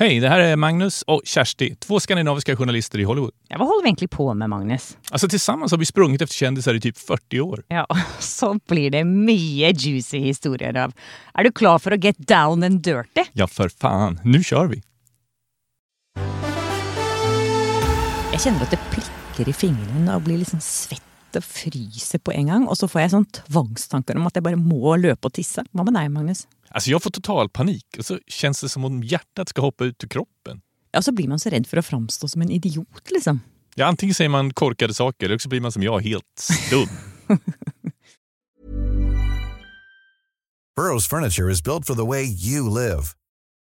Hej, det här är Magnus och Kersti, två skandinaviska journalister i Hollywood. Ja, vad håller vi egentligen på med, Magnus? Alltså tillsammans har vi sprungit efter kändisar i typ 40 år. Ja, så blir det mycket juicy historier av. Är du klar för att get down and dirty? Ja, för fan. Nu kör vi. Jag känner att det prickar i fingrarna och blir liksom svett. Och fryser på en gång och så får jag sån tvångstankar om att jag bara må löpa och tissa. Vad menar du, Magnus? Alltså jag får total panik och så känns det som om hjärtat ska hoppa ut ur kroppen. Ja, så blir man så rädd för att framstå som en idiot liksom. Ja, antingen säger man korkade saker eller så blir man som jag, helt stum. Burrow's furniture is built for the way you live.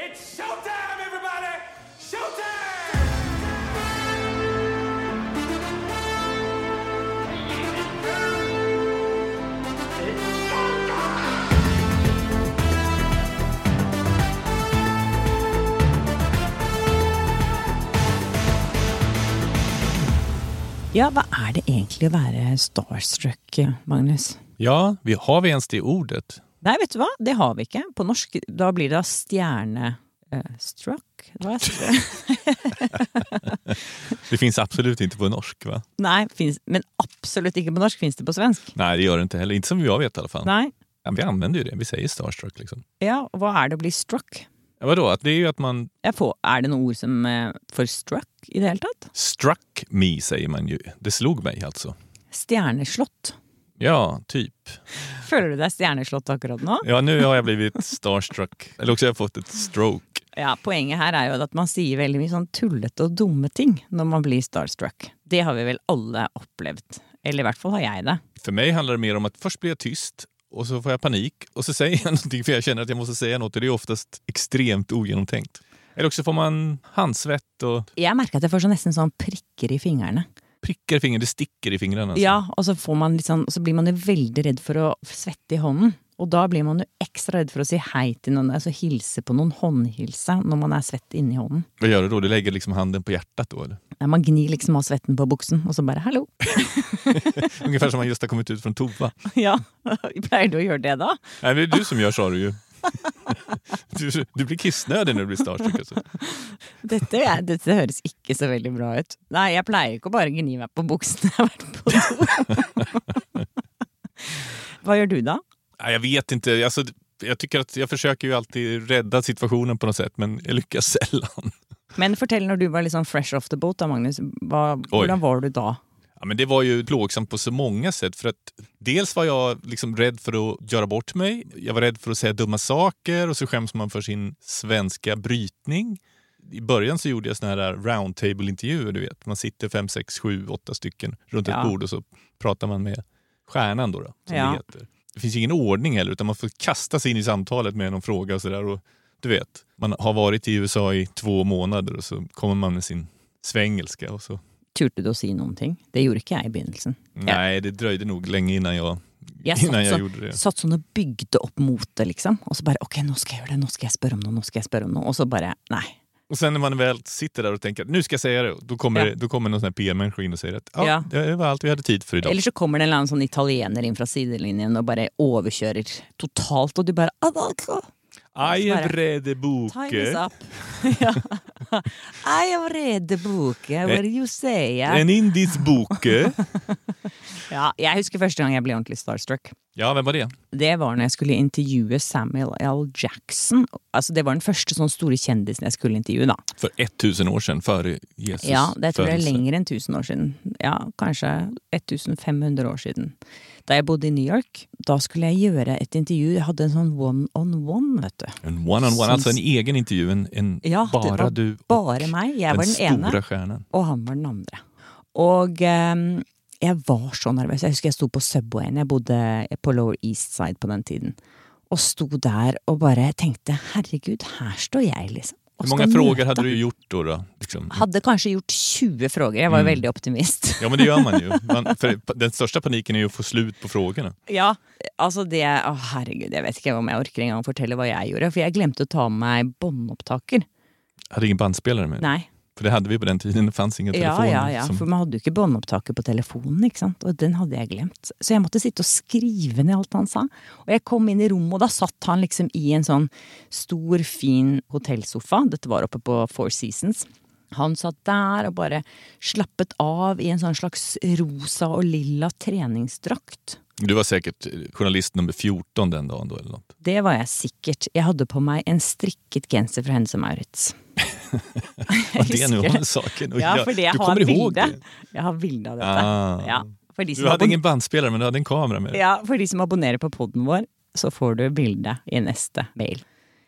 It's showtime, everybody! Showtime! It's showtime! Ja, vad är det egentligen att vara starstruck, Magnus? Ja, har vi ens det ordet? Nej, vet du vad? Det har vi inte. På norsk då blir det stjärnestruck. Det finns absolut inte på norsk, va? Nej, finns, men absolut inte på norsk. Finns det på svensk? Nej, det gör det inte heller. Inte som jag vet i alla fall. Nej. Ja, vi använder ju det. Vi säger starstruck liksom. Ja, och vad är det att bli struck? Ja, vadå? Att det är ju att man... Är det något ord som för struck i det hela taget? Struck me säger man ju. Det slog mig alltså. Stjärneslott. Ja, typ. Följer du dig stjärneslott akkurat nu? Ja, nu har jag blivit starstruck. Eller också har jag fått ett stroke. Ja, poängen här är ju att man säger väldigt mycket sånt tullet och dumma ting när man blir starstruck. Det har vi väl alla upplevt. Eller i vart fall har jag det. För mig handlar det mer om att först blir jag tyst och så får jag panik. Och så säger jag någonting för jag känner att jag måste säga något. Och det är oftast extremt ogenomtänkt. Eller också får man handsvett och... Jag märker att jag får så nästan sån prickar i fingrarna. Prickar i fingern, det sticker i fingrarna. Alltså. Ja, och så, får man liksom, så blir man ju väldigt rädd för att svetta i handen. Och då blir man ju extra rädd för att säga hej till någon, alltså hilsa på någon handhilsa när man är svett inne i handen. Vad gör du då? Du lägger liksom handen på hjärtat då? Eller? Ja, man gnir liksom av svetten på buxen och så bara hallå. Ungefär som man just har kommit ut från toa. Ja, blir du att göra det då? Nej, det är du som gör, sa du ju. Du blir kissnödig när du blir starstruck alltså. Detta hörs inte så väldigt bra ut. Nej, jag plejer inte bara gniva på boxen jag varit på. Vad gör du då? Jag vet inte, alltså, jag tycker att jag försöker ju alltid rädda situationen på något sätt, men jag lyckas sällan. Men fortell när du var liksom fresh off the boat, Magnus, hur var du då? Ja, men det var ju plågsamt på så många sätt, för att dels var jag liksom rädd för att göra bort mig, jag var rädd för att säga dumma saker och så skäms man för sin svenska brytning. I början så gjorde jag såna här roundtable-intervjuer, du vet. Man sitter 5, 6, 7, 8 stycken runt ett bord och så pratar man med stjärnan då, som det heter. Det finns ingen ordning heller, utan man får kasta sig in i samtalet med någon fråga och sådär. Och du vet, man har varit i USA i 2 månader och så kommer man med sin svengelska och så... Turte du att säga någonting? Det gjorde inte jag i begynnelsen. Nej, det dröjde nog länge innan jag gjorde det. Jag satt sån och byggde upp mot det liksom. Och så bara, okej, nu ska jag göra det, nu ska jag spöra om någon. Och så bara, nej. Och sen när man väl sitter där och tänker, nu ska jag säga det. Då kommer någon sån här PR-människa in och säger att det var allt vi hade tid för idag. Eller så kommer det en land som italiener in från sidelinjen och bara överkör totalt. Och du bara, I am ready book. Time is up. I am ready book. What do you say? And in this book. Ja, jag husker första gången jag blev ordentligt starstruck. Ja, vem var det? Det var när jag skulle intervjua Samuel L. Jackson. Alltså det var den första sån stora kändisen jag skulle intervjua då. För 1000 år sedan, före Jesus. Ja, det tror jag är längre än 1000 år sedan. Ja, kanske 1500 år sedan. Där jag bodde i New York, då skulle jag göra ett intervju. Jag hade en sån one-on-one, vet du. En one-on-one, alltså en egen intervju. Bara du och bara mig. Jag var den stora ena stjärnan. Och han var den andra. Och... jag var så nervös. Jag husker jag stod på Subwayen. Jag bodde på Lower East Side på den tiden. Och stod där och bara tänkte, herregud, här står jag liksom. Hur många frågor hade du gjort då? Liksom? Hade kanske gjort 20 frågor. Jag var väldigt optimist. Ja, men det gör man ju. För den största paniken är ju att få slut på frågorna. Ja, alltså det... herregud, jag vet inte om jag orkar en gång fortälla vad jag gjorde. För jag glömde att ta mig båndupptaker. Hade ingen bandspelare med? Nej. För det hade vi på den tiden. Det fanns inga telefoner. Ja. Som... För man hade ju inte båndupptaker på telefonen, ikke sant? Och den hade jag glömt. Så jag måste sitta och skriva ner allt han sa. Och jag kom in i rum och då satt han liksom i en sån stor, fin hotellsoffa. Detta var uppe på Four Seasons. Han satt där och bara slappet av i en sån slags rosa och lilla träningsdrakt. Du var säkert journalist nummer 14 den dagen då eller något? Det var jag säkert. Jag hade på mig en strikket genser från Hennes och Maurits. Och det nu har saken och ja, för det jag du kommer ihåg det. Jag har bilder av detta. Ja, för de som du hade ingen bandspelare men du hade en kamera med. Ja, för de som abonnerar på podden vår så får du bilder i nästa mail.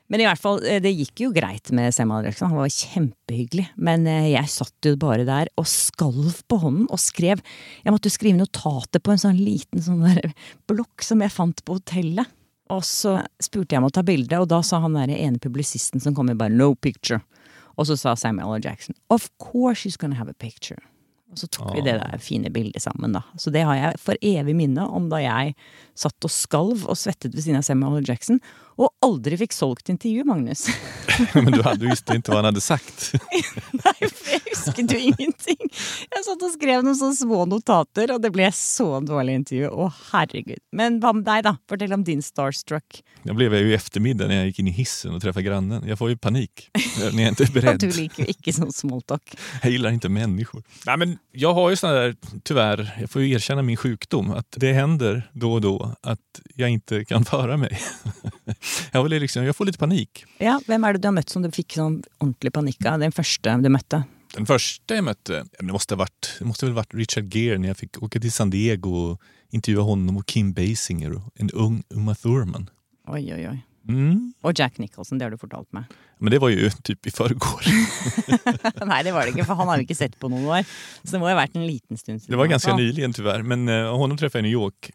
Men i alla fall, det gick ju grejt med Samuel L. Jackson. Han var jättehygglig. Men jag satt ju bara där och skalv på honom och skrev. Jag måste skriva notater på en sån liten sån där block som jag fann på hotellet. Och så spurte jag om att ta bilder. Och då sa han där ene publicisten som kom och bara no picture. Och så sa Samuel L. Jackson, of course she's gonna have a picture. Och så tog vi det där fina bilder sammen då. Så det har jag för evig minne om då jag satt och skalv och svettet vid sina Samuel L. Jackson och aldrig fick sålt intervju, Magnus. Men du hade visst inte vad han hade sagt. Nej, för jag huskade ju ingenting. Jag satt och skrev några sån små notater och det blev så en dålig intervju. Åh, herregud. Men vad med dig då? Fortell om din starstruck. Jag blev ju i eftermiddag när jag gick in i hissen och träffade grannen. Jag får ju panik när jag inte är beredd. Du liker ju inte sån small talk. Jag gillar inte människor. Nej, men jag har ju sån där, tyvärr, jag får ju erkänna min sjukdom, att det händer då och då att jag inte kan föra mig. Jag får lite panik. Ja, vem är det du har mött som du fick sån ordentlig panik av? Den första du mötte? Den första jag mötte, det måste väl varit Richard Gere när jag fick åka till San Diego och intervjua honom och Kim Basinger och en ung Uma Thurman. Oj. Och Jack Nicholson, det har du fortalt mig. Men det var ju typ i förrgår. Nej, det var det inte, för han har ju inte sett på någon år. Så det må ha varit en liten stund sedan. Det var ganska nyligen tyvärr, men honom träffade jag i New York.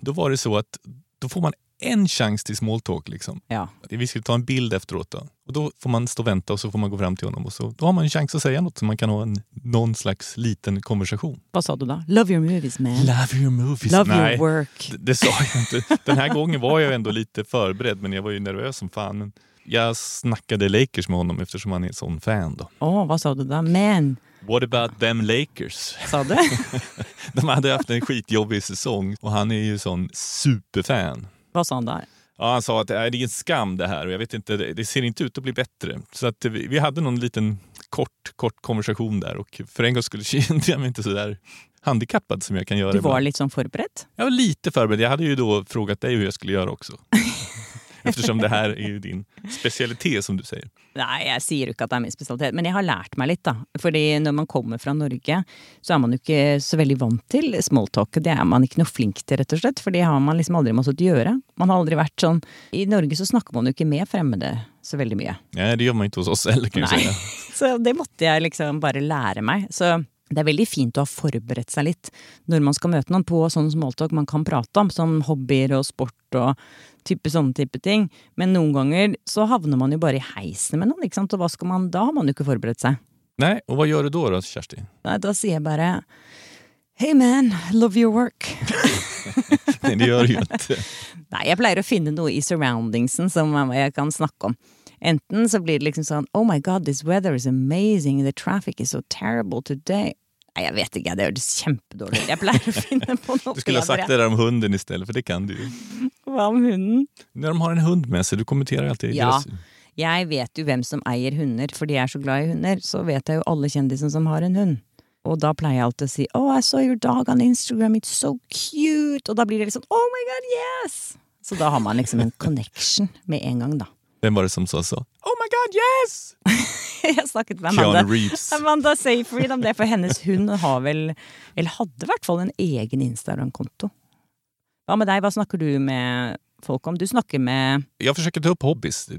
Då var det så att, då får man en chans till small talk liksom. Ja. Vi skulle ta en bild efteråt då. Och då får man stå och vänta och så får man gå fram till honom. Och så, då har man en chans att säga något så man kan ha någon slags liten konversation. Vad sa du då? Love your movies, man. Love your movies. Love your work. Det sa jag inte. Den här gången var jag ändå lite förberedd men jag var ju nervös som fan. Men jag snackade Lakers med honom eftersom han är en sån fan då. Vad sa du då? Man. What about them Lakers? Sa du? De hade haft en skitjobbig säsong och han är ju sån superfan. Vad sa han där? Ja, han sa att det är en skam det här och jag vet inte, det ser inte ut att bli bättre. Så att vi hade någon liten kort konversation där och för en gång skulle kände jag mig inte så där handikappad som jag kan göra. Du var lite som förberedd? Jag var lite förberedd. Jag hade ju då frågat dig hur jag skulle göra också. Eftersom det här är ju din specialitet som du säger. Nej, jag säger inte att det är min specialitet, men jag har lärt mig lite. För när man kommer från Norge så är man ju inte så väldigt van till small talk. Det är man inte nog flink till rätt och slett, för det har man liksom aldrig måste göra. Man har aldrig varit sån. I Norge så snackar man ju inte med främmande så väldigt mycket. Nej, det gör man inte hos oss heller kan jag säga. Så det måste jag liksom bara lära mig. Så det är väldigt fint att ha förberett sig lite när man ska möta någon på sån small talk man kan prata om som hobbyer och sport och sånn type ting. Men någon gånger så havner man ju bara i hejsen med någon, ikke sant? Och vad ska man, då har man ju inte förberett sig. Nej, och vad gör du då Kersti? Nej, då säger jag bara hey man, love your work. Nej, det gör ju inte. Nej, jag plejer att finna något i surroundingsen som jag kan snacka om. Enten så blir det liksom sån, oh my god, this weather is amazing, the traffic is so terrible today. Nej, jag vet inte, det hördes jättedåligt. Jag plejer att finna på något. Du skulle ha sagt det där om hunden istället, för det kan du ju. Vad om hunden? När de har en hund med sig, du kommenterar alltid. Ja, jag vet ju vem som äger hundar, för de är så glada i hundar, så vet jag ju alla kändisar som har en hund. Och då plejer jag alltid att säga, I saw your dog on Instagram, it's so cute. Och då blir det liksom, oh my god, yes! Så då har man liksom en connection med en gång då. Vem var det som sa så? Oh my god, yes! Jag snakket med Amanda Seyfried om det, för hennes hund har väl, eller hade i hvert fall en egen Instagram-konto. Ja, med dig, vad snackar du med folk om? Du snackar med... Jag försöker ta upp hobbies.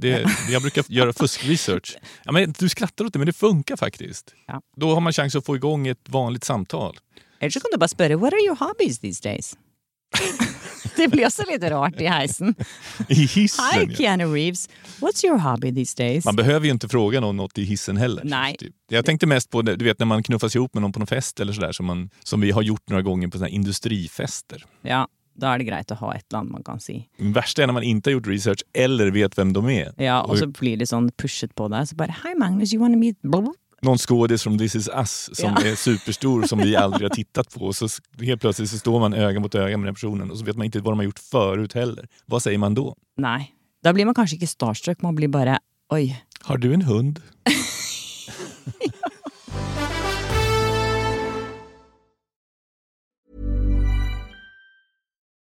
Jag brukar göra fuskresearch. Ja, men du skrattar åt det, men det funkar faktiskt. Ja. Då har man chans att få igång ett vanligt samtal. Eller så kan du bara spöra, what are your hobbies these days? Det blev så lite rart i hissen. I hissen, hi Keanu Reeves, what's your hobby these days? Man behöver ju inte fråga något i hissen heller. Nej. Jag tänkte mest på, du vet när man knuffas ihop med någon på någon fest eller sådär som vi har gjort några gånger på sådana här industrifester. Ja, då är det grejt att ha ett land man kan se. Det värsta är när man inte har gjort research eller vet vem de är. Ja, och så blir det sån pushet på där. Så bara, hi Magnus, you want to meet... Någon skådis från This Is Us som är superstor som vi aldrig har tittat på. Så helt plötsligt så står man öga mot öga med den personen och så vet man inte vad de har gjort förut heller. Vad säger man då? Nej, då blir man kanske inte starstruck, man blir bara, oj. Har du en hund?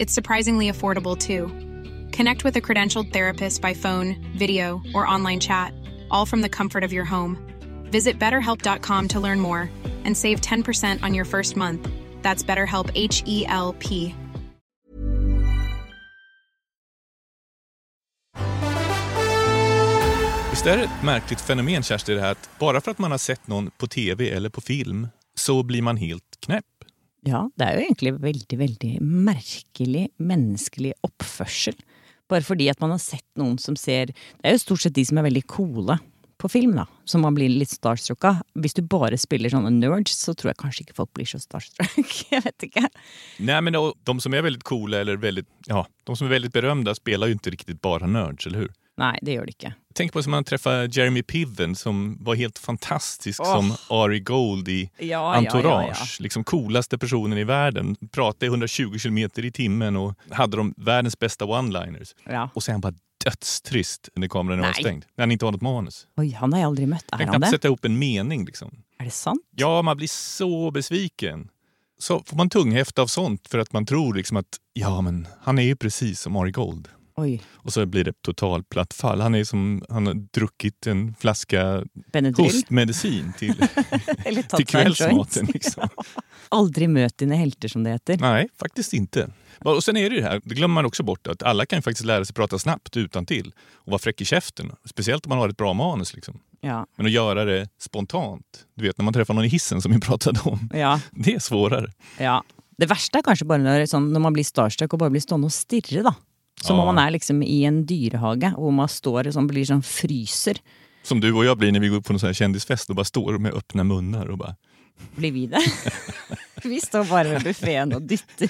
It's surprisingly affordable, too. Connect with a credentialed therapist by phone, video, or online chat, all from the comfort of your home. Visit BetterHelp.com to learn more and save 10% on your first month. That's BetterHelp, H-E-L-P. Visst är det ett märkligt fenomen, Kersti, det här att bara för att man har sett någon på tv eller på film så blir man helt knäpp. Ja, det är ju egentligen väldigt, väldigt märklig mänsklig uppförsel. Bara för att man har sett någon som ser... Det är ju stort sett de som är väldigt coola på film då, som man blir lite starstruck av. Om du bara spelar sådana nerds så tror jag kanske inte folk blir så starstruck. Jag vet inte. Nej, men de som är väldigt coola eller väldigt... Ja, de som är väldigt berömda spelar ju inte riktigt bara nerds, eller hur? Nej, det gör det inte. Tänk på som man träffade Jeremy Piven som var helt fantastisk som Ari Gold i Entourage. Liksom coolaste personen i världen. Pratade 120 kilometer i timmen och hade de världens bästa one-liners. Ja. Och sen bara dödstrist när kameran var stängd. När han inte har något manus. Oj, han har jag aldrig mött. Han kan knappt sätta ihop en mening. Liksom. Är det sant? Ja, man blir så besviken. Så får man tunghäfta av sånt för att man tror liksom att ja, men han är ju precis som Ari Gold. Oj. Och så blir det total platt fall. Han har druckit en flaska hostmedicin till kvällsmaten. Liksom. Aldrig möt dina helter som det heter. Nej, faktiskt inte. Och sen är det ju det här, det glömmer man också bort, att alla kan ju faktiskt lära sig prata snabbt utan till och vara fräck i käften. Speciellt om man har ett bra manus. Liksom. Ja. Men att göra det spontant, du vet när man träffar någon i hissen som vi pratade om, det är svårare. Ja. Det värsta kanske bara när man blir starstruck och bara blir stående och stirra då. Som om man är liksom i en dyrhage och man står som blir som fryser. Som du och jag blir när vi går på någon sån här kändisfest och bara står med öppna munnar och bara... Blir vi där? Vi står bara med buffén och dytter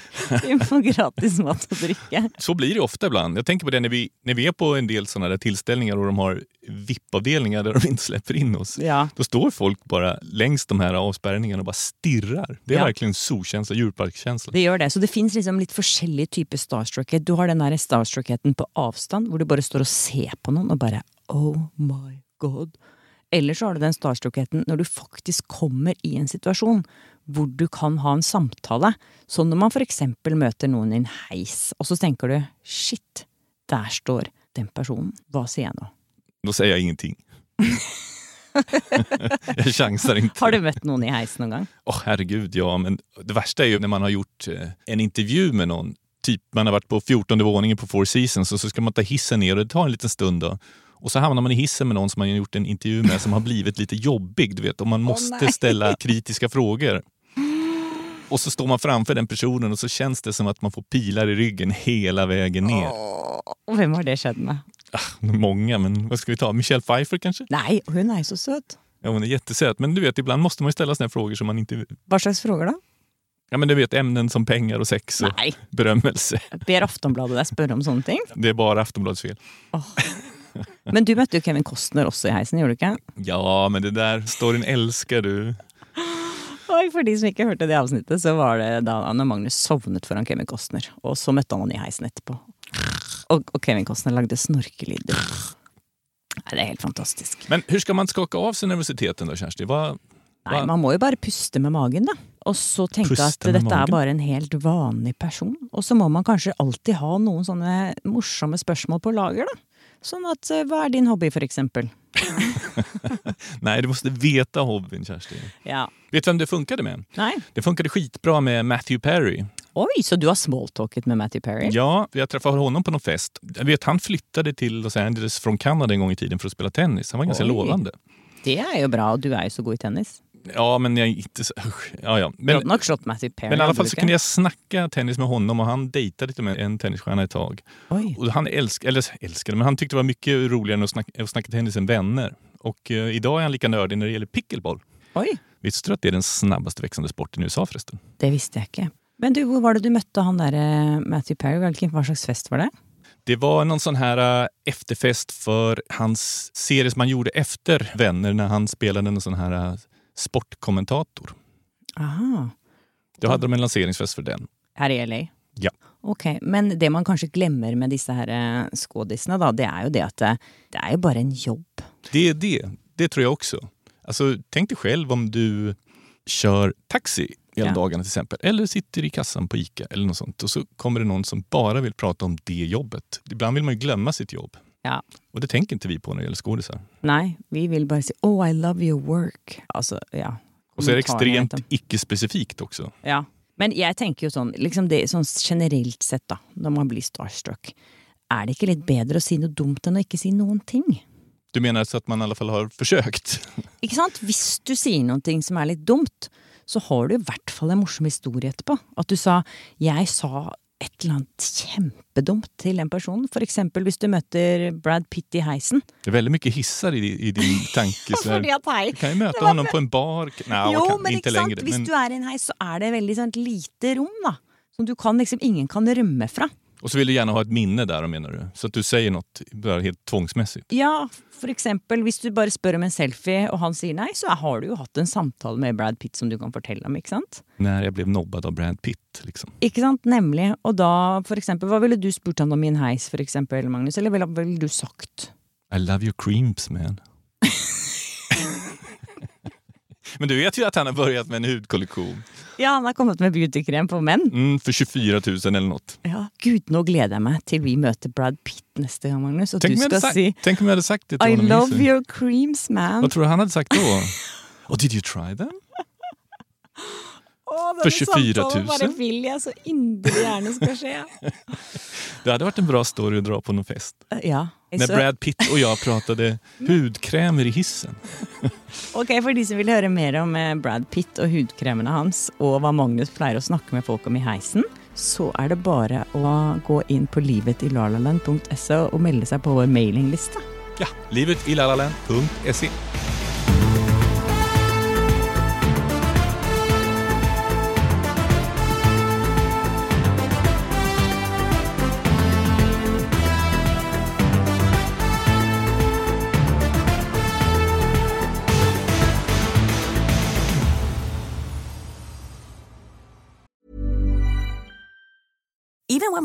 in på gratis mat och dricka. Så blir det ofta ibland. Jag tänker på det när vi är på en del sådana där tillställningar och de har VIP-avdelningar där de inte släpper in oss. Ja. Då står folk bara längs de här avspärrningarna och bara stirrar. Det är verkligen zoo-känsla, djurparkskänsla. Det gör det. Så det finns liksom lite olika typer starstruckhet. Du har den här starstruckheten på avstånd där du bara står och ser på någon och bara oh my god. Eller så har du den starstruckheten när du faktiskt kommer i en situation där du kan ha en samtale. Så när man för exempel möter någon i en hejs och så tänker du, shit, där står den personen. Vad säger jag då? Då säger jag ingenting. Jag chansar inte. Har du mött någon i hejs någon gång? Herregud, ja. Men det värsta är ju när man har gjort en intervju med någon. Typ man har varit på 14:e våningen på Four Seasons och så ska man ta hissen ner och det tar en liten stund då. Och så hamnar man i hissen med någon som man har gjort en intervju med som har blivit lite jobbig, du vet. Och man måste ställa kritiska frågor. Och så står man framför den personen och så känns det som att man får pilar i ryggen hela vägen ner. Och vem har det känt med? Många, men vad ska vi ta? Michelle Pfeiffer kanske? Nej, hon är så söt. Ja, hon är jättesöt. Men du vet, ibland måste man ju ställa såna frågor som man inte... Vad slags frågor då? Ja, men du vet, ämnen som pengar och sex och berömmelse. Ber Aftonbladet att spöra om sånt. Det är bara Aftonbladets fel. Men du mötte ju Kevin Kostner också i hejsen, gjorde du inte? Ja, men det där storyn älskar du. Och för de som inte hörte det avsnittet så var det då Anna Magnus sovnat föran Kevin Kostner. Och så mötte han i hejsen etterpå. Och Kevin Kostner lagde snorkelyder. Ja, det är helt fantastiskt. Men hur ska man skaka av sig nervositeten då, Kersti? Nej, man må ju bara puste med magen då. Och så tänkte att detta är bara en helt vanlig person. Och så må man kanske alltid ha någon såna morsamma frågor på lager då. Sånn att vad är din hobby för exempel? Nej, du måste veta hobbyn, Kersti. Ja. Vet du vem det funkade med? Nej. Det funkade skitbra med Matthew Perry. Oj, så du har smalltalket med Matthew Perry? Ja, jag träffade honom på någon fest. Jag vet, han flyttade till Los Angeles från Kanada en gång i tiden för att spela tennis. Han var ganska lovande. Det är ju bra, och du är ju så god i tennis. Ja, men jag är inte så... Ja. Men i alla fall så kunde jag snacka tennis med honom, och han dejtade lite med en tennisstjärna ett tag. Oj. Och han älskade, men han tyckte det var mycket roligare att snacka tennis än vänner. Och idag är han lika nördig när det gäller pickleball. Oj. Visste du att det är den snabbast växande sporten i USA förresten? Det visste jag inte. Men du, var det du mötte han där, Matthew Perry? Vad slags fest var det? Det var någon sån här efterfest för hans serie som han gjorde efter Vänner, när han spelade någon sån här... sportkommentator. Aha. Då hade de en lanseringsfest för den. Här i LA? Ja. Okej. Men det man kanske glömmer med dessa här skådisarna då, det är ju det att det är ju bara en jobb. Det är det. Det tror jag också. Alltså, tänk dig själv om du kör taxi hela dagarna till exempel, eller sitter i kassan på ICA eller något sånt, och så kommer det någon som bara vill prata om det jobbet. Ibland vill man ju glömma sitt jobb. Ja. Och det tänker inte vi på när det gäller skådisar. Nej, vi vill bara säga, I love your work. Alltså, ja. Och så är det extremt icke-specifikt också. Ja, men jag tänker ju sån, liksom det sån generellt sett då, när man blir starstruck. Är det inte lite bättre att säga något dumt än att inte säga någonting? Du menar så att man i alla fall har försökt? Ikke sant? Hvis du säger någonting som är lite dumt, så har du i vart fall en morsom historia på. Att du sa, jag sa... ett eller annat jämpedumt till en person. För exempel hvis du möter Brad Pitt i hejsen. Det är väldigt mycket hissar i din tanke. Du kan ju möta honom på en bar. Nej, jo, kan, men inte längre. Sant, men... Hvis du är i en hejs så är det väldigt sånt lite rum då, som du kan, liksom, ingen kan rymma från. Och så vill du gärna ha ett minne där, menar du? Så att du säger något bara helt tvångsmässigt. Ja, för exempel hvis du bara spör om en selfie och han säger nej, så har du ju haft en samtal med Brad Pitt som du kan fortälla om, ikke sant? När jag blev nobbad av Brad Pitt, liksom. Ikke sant, nämligen. Och då, för exempel, vad ville du spurt om min hejs, för exempel, Magnus? Eller vad ville du sagt? I love your creams, man. Men du vet ju att han har börjat med en hudkollektion. Ja, han har kommit med beautykräm på män. För 24 000 eller något. Ja, gud, nog gläder mig till vi möter Brad Pitt nästa gång, Magnus. Och tänk, tänk om jag hade sagt det till I honom. I love your creams, man. Vad tror du han hade sagt då? Did you try them? För 24 000? Vad det vill jag så inte gärna ska ske. Det hade varit en bra story att dra på någon fest. Ja. När Brad Pitt och jag pratade hudkrämer i hissen. Okej, för de som vill höra mer om Brad Pitt och hudkrämerna hans, och vad Magnus plejer att snacka med folk om i hejsen, så är det bara att gå in på livetilalaland.se och melde sig på vår mailinglista. Ja, livetilalaland.se. Even when